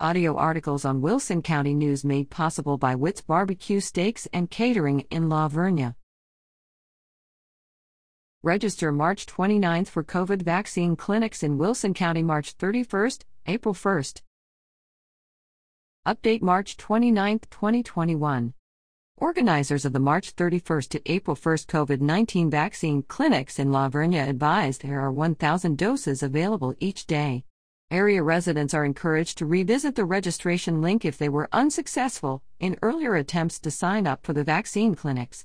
Audio articles on Wilson County News made possible by Witt's Barbecue Steaks and Catering in La Verne. Register March 29th for COVID vaccine clinics in Wilson County March 31st, April 1st. Update March 29, 2021. Organizers of the March 31st to April 1st COVID-19 vaccine clinics in La Verne advised there are 1,000 doses available each day. Area residents are encouraged to revisit the registration link if they were unsuccessful in earlier attempts to sign up for the vaccine clinics.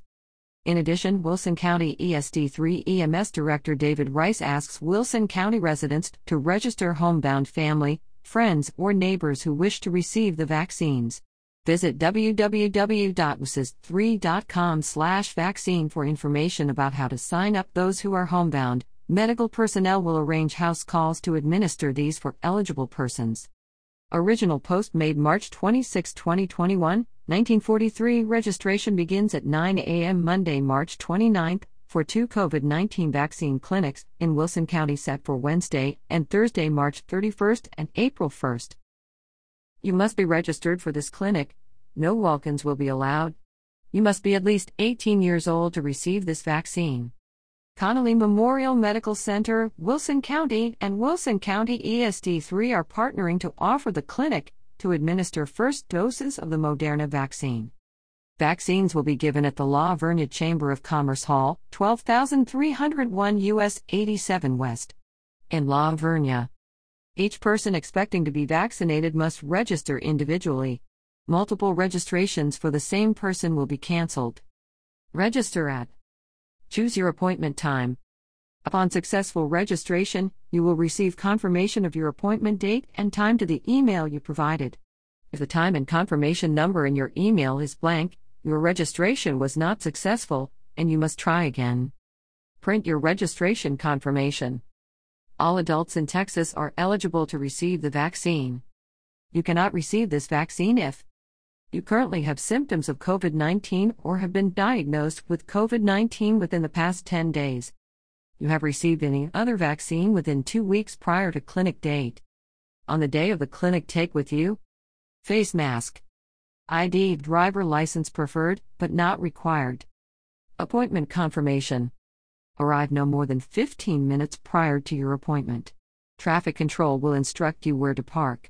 In addition, Wilson County ESD3 EMS Director David Rice asks Wilson County residents to register homebound family, friends, or neighbors who wish to receive the vaccines. Visit www.wiss3.com/vaccine for information about how to sign up. Those who are homebound, medical personnel will arrange house calls to administer these for eligible persons. Original post made March 26, 2021. 1943 registration begins at 9 a.m. Monday, March 29th, for two COVID-19 vaccine clinics in Wilson County set for Wednesday and Thursday, March 31st and April 1st. You must be registered for this clinic. No walk-ins will be allowed. You must be at least 18 years old to receive this vaccine. Connolly Memorial Medical Center, Wilson County, and Wilson County ESD3 are partnering to offer the clinic to administer first doses of the Moderna vaccine. Vaccines will be given at the La Verne Chamber of Commerce Hall, 12,301 U.S. 87 West, in La Verne. Each person expecting to be vaccinated must register individually. Multiple registrations for the same person will be canceled. Register at. Choose your appointment time. Upon successful registration, you will receive confirmation of your appointment date and time to the email you provided. If the time and confirmation number in your email is blank, your registration was not successful, and you must try again. Print your registration confirmation. All adults in Texas are eligible to receive the vaccine. You cannot receive this vaccine if you currently have symptoms of COVID-19 or have been diagnosed with COVID-19 within the past 10 days. You have received any other vaccine within 2 weeks prior to clinic date. On the day of the clinic, take with you face mask, ID, driver license preferred, but not required. Appointment confirmation. Arrive no more than 15 minutes prior to your appointment. Traffic control will instruct you where to park.